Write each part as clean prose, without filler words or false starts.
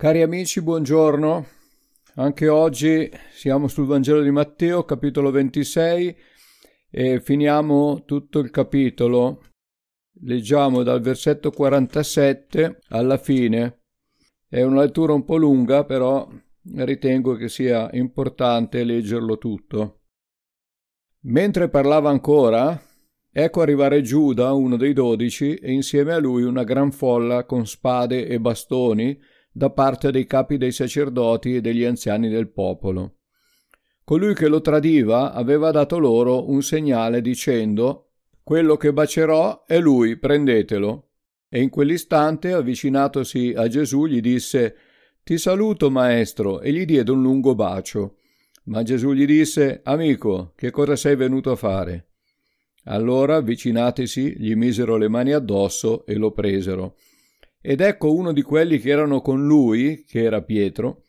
Cari amici, buongiorno. Anche oggi siamo sul Vangelo di Matteo, capitolo 26, e finiamo tutto il capitolo. Leggiamo dal versetto 47 alla fine. È una lettura un po' lunga, però ritengo che sia importante leggerlo tutto. Mentre parlava ancora, ecco arrivare Giuda, uno dei 12, e insieme a lui una gran folla con spade e bastoni, da parte dei capi dei sacerdoti e degli anziani del popolo. Colui che lo tradiva aveva dato loro un segnale dicendo: «Quello che bacerò è lui, prendetelo». E in quell'istante, avvicinatosi a Gesù, gli disse: «Ti saluto, maestro», e gli diede un lungo bacio. Ma Gesù gli disse: «Amico, che cosa sei venuto a fare?» Allora, avvicinatisi, gli misero le mani addosso e lo presero. Ed ecco uno di quelli che erano con lui, che era Pietro,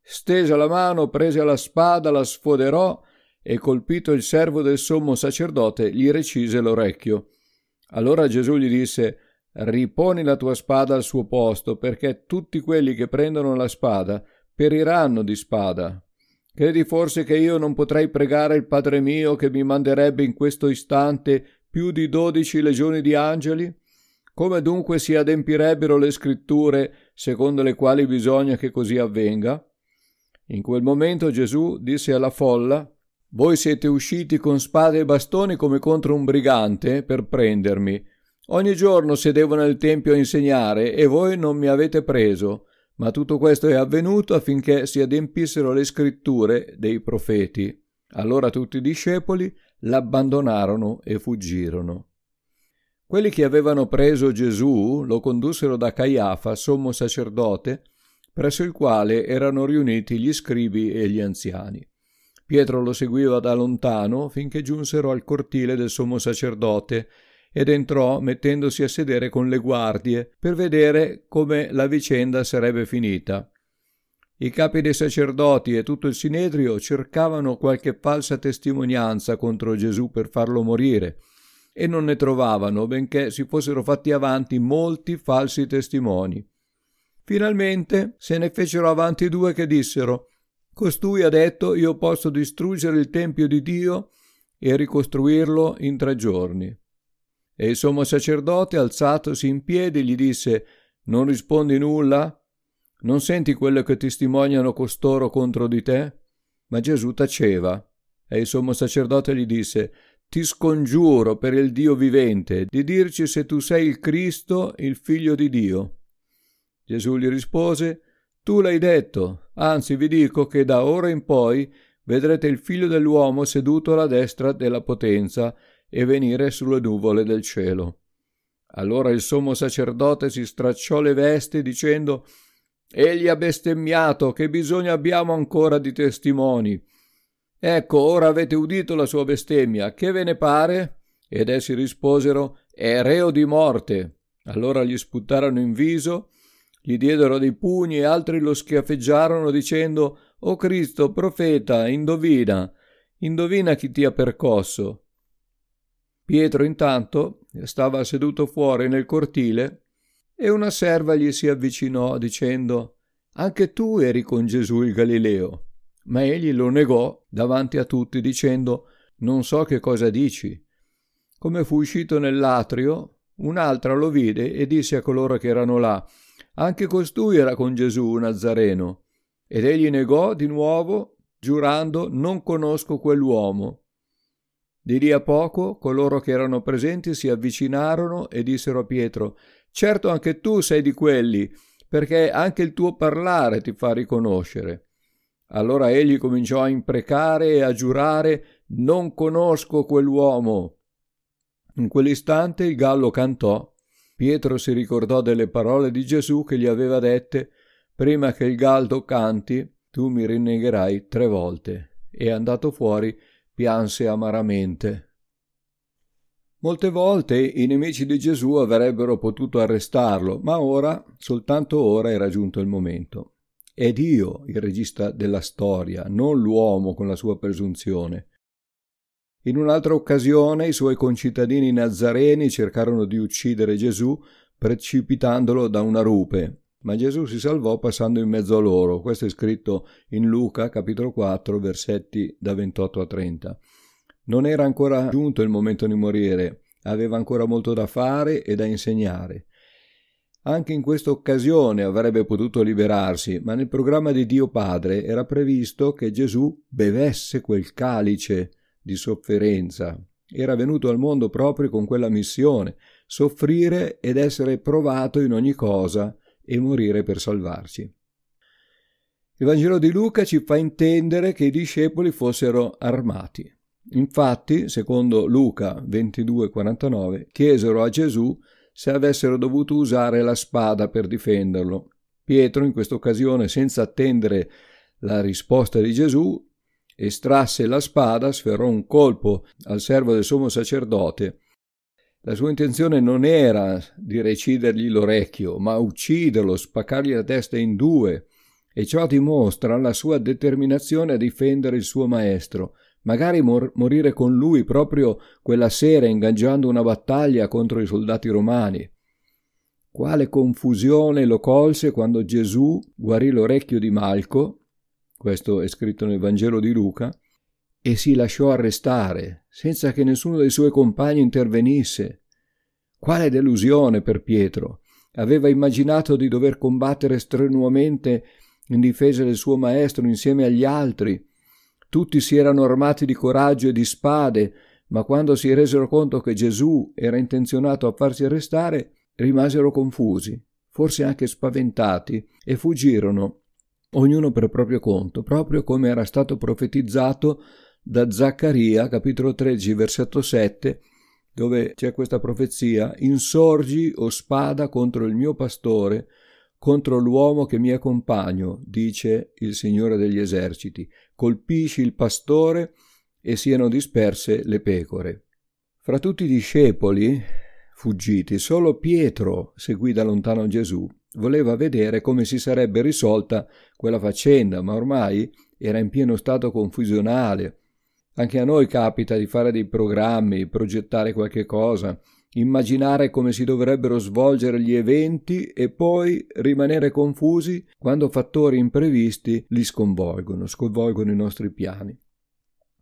stese la mano, prese la spada, la sfoderò e, colpito il servo del sommo sacerdote, gli recise l'orecchio. Allora Gesù gli disse: «Riponi la tua spada al suo posto, perché tutti quelli che prendono la spada periranno di spada. Credi forse che io non potrei pregare il Padre mio, che mi manderebbe in questo istante più di 12 legioni di angeli? Come dunque si adempirebbero le scritture secondo le quali bisogna che così avvenga?» In quel momento Gesù disse alla folla: «Voi siete usciti con spade e bastoni come contro un brigante per prendermi. Ogni giorno sedevo nel Tempio a insegnare e voi non mi avete preso, ma tutto questo è avvenuto affinché si adempissero le scritture dei profeti». Allora tutti i discepoli l'abbandonarono e fuggirono. Quelli che avevano preso Gesù lo condussero da Caiafa, sommo sacerdote, presso il quale erano riuniti gli scribi e gli anziani. Pietro lo seguiva da lontano finché giunsero al cortile del sommo sacerdote ed entrò mettendosi a sedere con le guardie per vedere come la vicenda sarebbe finita. I capi dei sacerdoti e tutto il sinedrio cercavano qualche falsa testimonianza contro Gesù per farlo morire, e non ne trovavano, benché si fossero fatti avanti molti falsi testimoni. Finalmente se ne fecero avanti 2 che dissero: «Costui ha detto: io posso distruggere il Tempio di Dio e ricostruirlo in 3 giorni». E il sommo sacerdote, alzatosi in piedi, gli disse: «Non rispondi nulla? Non senti quello che testimoniano costoro contro di te?» Ma Gesù taceva. E il sommo sacerdote gli disse: «Ti scongiuro per il Dio vivente di dirci se tu sei il Cristo, il Figlio di Dio». Gesù gli rispose: «Tu l'hai detto, anzi vi dico che da ora in poi vedrete il Figlio dell'uomo seduto alla destra della potenza e venire sulle nuvole del cielo». Allora il sommo sacerdote si stracciò le vesti dicendo: «Egli ha bestemmiato, che bisogno abbiamo ancora di testimoni? Ecco, ora avete udito la sua bestemmia, che ve ne pare?» Ed essi risposero: «È reo di morte». Allora gli sputarono in viso, gli diedero dei pugni e altri lo schiaffeggiarono dicendo: «O Cristo, profeta, indovina chi ti ha percosso». Pietro intanto stava seduto fuori nel cortile e una serva gli si avvicinò dicendo: «Anche tu eri con Gesù il Galileo». Ma egli lo negò davanti a tutti dicendo: «Non so che cosa dici». Come fu uscito nell'atrio, un'altra lo vide e disse a coloro che erano là: «Anche costui era con Gesù, Nazareno». Ed egli negò di nuovo, giurando: «Non conosco quell'uomo». Di lì a poco coloro che erano presenti si avvicinarono e dissero a Pietro: «Certo anche tu sei di quelli, perché anche il tuo parlare ti fa riconoscere». Allora egli cominciò a imprecare e a giurare: «Non conosco quell'uomo». In quell'istante il gallo cantò. Pietro si ricordò delle parole di Gesù che gli aveva dette: «Prima che il gallo canti, tu mi rinnegherai 3 volte». E andato fuori, pianse amaramente. Molte volte i nemici di Gesù avrebbero potuto arrestarlo, ma ora, soltanto ora, era giunto il momento. È Dio il regista della storia, non l'uomo con la sua presunzione. In un'altra occasione i suoi concittadini nazareni cercarono di uccidere Gesù precipitandolo da una rupe, ma Gesù si salvò passando in mezzo a loro. Questo è scritto in Luca, capitolo 4, versetti da 28 a 30. Non era ancora giunto il momento di morire, aveva ancora molto da fare e da insegnare. Anche in questa occasione avrebbe potuto liberarsi, ma nel programma di Dio Padre era previsto che Gesù bevesse quel calice di sofferenza. Era venuto al mondo proprio con quella missione, soffrire ed essere provato in ogni cosa e morire per salvarci. Il Vangelo di Luca ci fa intendere che i discepoli fossero armati. Infatti, secondo Luca 22,49, chiesero a Gesù se avessero dovuto usare la spada per difenderlo. Pietro, in questa occasione, senza attendere la risposta di Gesù, estrasse la spada, sferrò un colpo al servo del sommo sacerdote. La sua intenzione non era di recidergli l'orecchio, ma ucciderlo, spaccargli la testa in due, e ciò dimostra la sua determinazione a difendere il suo maestro, magari morire con lui proprio quella sera ingaggiando una battaglia contro i soldati romani. Quale confusione lo colse quando Gesù guarì l'orecchio di Malco, questo è scritto nel Vangelo di Luca, e si lasciò arrestare, senza che nessuno dei suoi compagni intervenisse. Quale delusione per Pietro! Aveva immaginato di dover combattere strenuamente in difesa del suo maestro insieme agli altri. Tutti si erano armati di coraggio e di spade, ma quando si resero conto che Gesù era intenzionato a farsi arrestare, rimasero confusi, forse anche spaventati, e fuggirono, ognuno per proprio conto, proprio come era stato profetizzato da Zaccaria, capitolo 13, versetto 7, dove c'è questa profezia: «Insorgi, o spada, contro il mio pastore, contro l'uomo che mi è compagno, dice il Signore degli eserciti. Colpisci il pastore e siano disperse le pecore». Fra tutti i discepoli fuggiti, solo Pietro seguì da lontano Gesù. Voleva vedere come si sarebbe risolta quella faccenda, ma ormai era in pieno stato confusionale. Anche a noi capita di fare dei programmi, progettare qualche cosa, immaginare come si dovrebbero svolgere gli eventi e poi rimanere confusi quando fattori imprevisti li sconvolgono i nostri piani.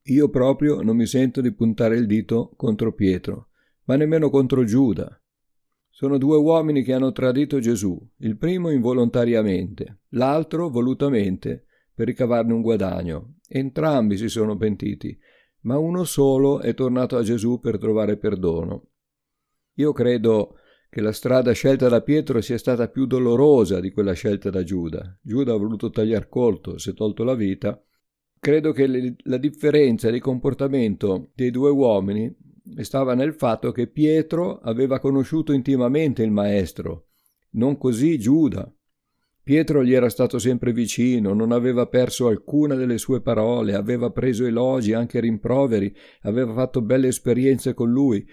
Io proprio non mi sento di puntare il dito contro Pietro, ma nemmeno contro Giuda. Sono due uomini che hanno tradito Gesù, il primo involontariamente, l'altro volutamente, per ricavarne un guadagno. Entrambi si sono pentiti, ma uno solo è tornato a Gesù per trovare perdono. Io credo che la strada scelta da Pietro sia stata più dolorosa di quella scelta da Giuda. Giuda ha voluto tagliar corto, si è tolto la vita. Credo che la differenza di comportamento dei due uomini stava nel fatto che Pietro aveva conosciuto intimamente il maestro, non così Giuda. Pietro gli era stato sempre vicino, non aveva perso alcuna delle sue parole, aveva preso elogi, anche rimproveri, aveva fatto belle esperienze con lui,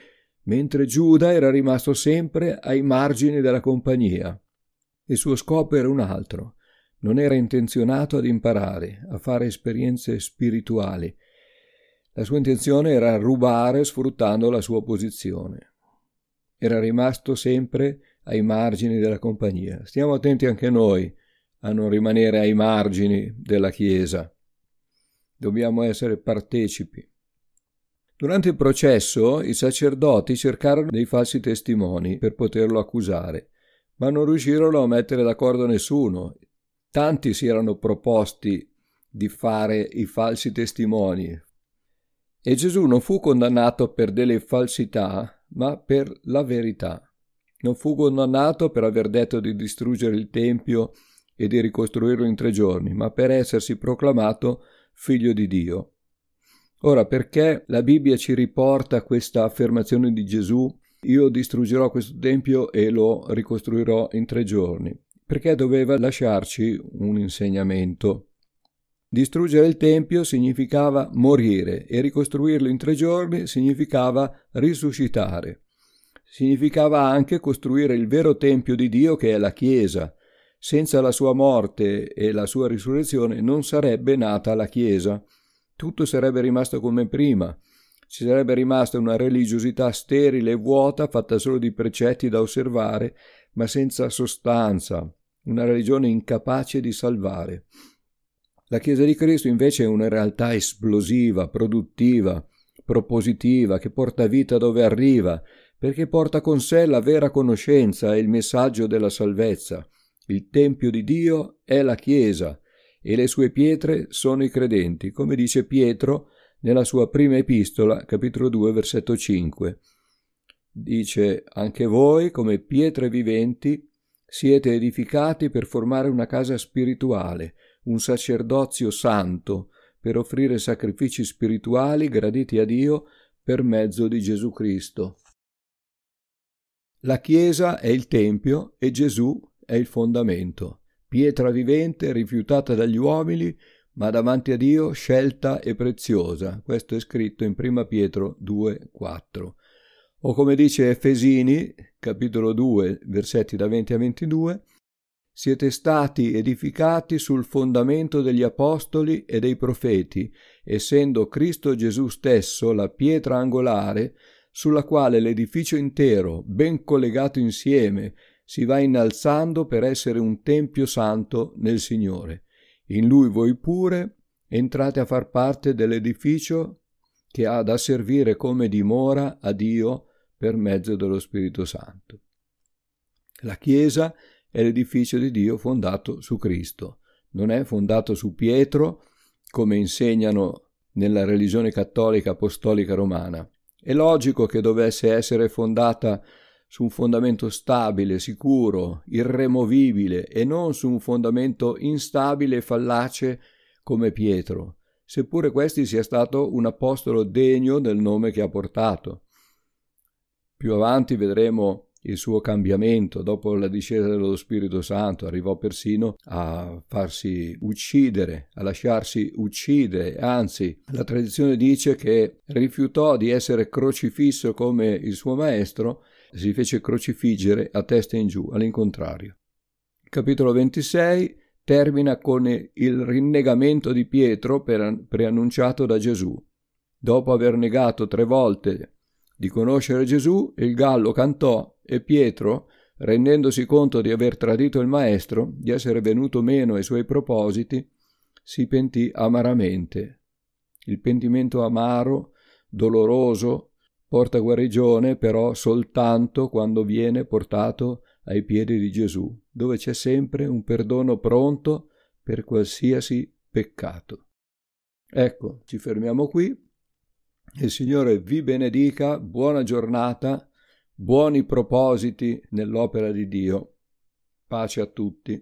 mentre Giuda era rimasto sempre ai margini della compagnia. Il suo scopo era un altro. Non era intenzionato ad imparare, a fare esperienze spirituali. La sua intenzione era rubare sfruttando la sua posizione. Era rimasto sempre ai margini della compagnia. Stiamo attenti anche noi a non rimanere ai margini della Chiesa. Dobbiamo essere partecipi. Durante il processo i sacerdoti cercarono dei falsi testimoni per poterlo accusare, ma non riuscirono a mettere d'accordo nessuno. Tanti si erano proposti di fare i falsi testimoni e Gesù non fu condannato per delle falsità, ma per la verità. Non fu condannato per aver detto di distruggere il Tempio e di ricostruirlo in 3 giorni, ma per essersi proclamato figlio di Dio. Ora, perché la Bibbia ci riporta questa affermazione di Gesù? Io distruggerò questo Tempio e lo ricostruirò in 3 giorni. Perché doveva lasciarci un insegnamento. Distruggere il Tempio significava morire e ricostruirlo in 3 giorni significava risuscitare. Significava anche costruire il vero Tempio di Dio, che è la Chiesa. Senza la sua morte e la sua risurrezione non sarebbe nata la Chiesa. Tutto sarebbe rimasto come prima. Ci sarebbe rimasta una religiosità sterile e vuota, fatta solo di precetti da osservare, ma senza sostanza, una religione incapace di salvare. La Chiesa di Cristo invece è una realtà esplosiva, produttiva, propositiva, che porta vita dove arriva, perché porta con sé la vera conoscenza e il messaggio della salvezza. Il Tempio di Dio è la Chiesa e le sue pietre sono i credenti, come dice Pietro nella sua prima epistola, capitolo 2, versetto 5. Dice: anche voi, come pietre viventi, siete edificati per formare una casa spirituale, un sacerdozio santo, per offrire sacrifici spirituali graditi a Dio per mezzo di Gesù Cristo. La Chiesa è il Tempio e Gesù è il fondamento, pietra vivente rifiutata dagli uomini, ma davanti a Dio scelta e preziosa. Questo è scritto in 1 Pietro 2,4. O come dice Efesini, capitolo 2, versetti da 20 a 22, siete stati edificati sul fondamento degli apostoli e dei profeti, essendo Cristo Gesù stesso la pietra angolare, sulla quale l'edificio intero, ben collegato insieme, si va innalzando per essere un tempio santo nel Signore. In Lui voi pure entrate a far parte dell'edificio che ha da servire come dimora a Dio per mezzo dello Spirito Santo. La Chiesa è l'edificio di Dio fondato su Cristo, non è fondato su Pietro, come insegnano nella religione cattolica apostolica romana. È logico che dovesse essere fondata su un fondamento stabile, sicuro, irremovibile, e non su un fondamento instabile e fallace come Pietro, seppure questi sia stato un apostolo degno del nome che ha portato. Più avanti vedremo il suo cambiamento. Dopo la discesa dello Spirito Santo arrivò persino a farsi uccidere, a lasciarsi uccidere. Anzi, la tradizione dice che rifiutò di essere crocifisso come il suo maestro, si fece crocifiggere a testa in giù, all'incontrario. Il capitolo 26 termina con il rinnegamento di Pietro preannunciato da Gesù. Dopo aver negato 3 volte di conoscere Gesù, il gallo cantò e Pietro, rendendosi conto di aver tradito il maestro, di essere venuto meno ai suoi propositi, si pentì amaramente. Il pentimento amaro, doloroso, porta guarigione, però soltanto quando viene portato ai piedi di Gesù, dove c'è sempre un perdono pronto per qualsiasi peccato. Ecco, ci fermiamo qui. Il Signore vi benedica, buona giornata, buoni propositi nell'opera di Dio. Pace a tutti.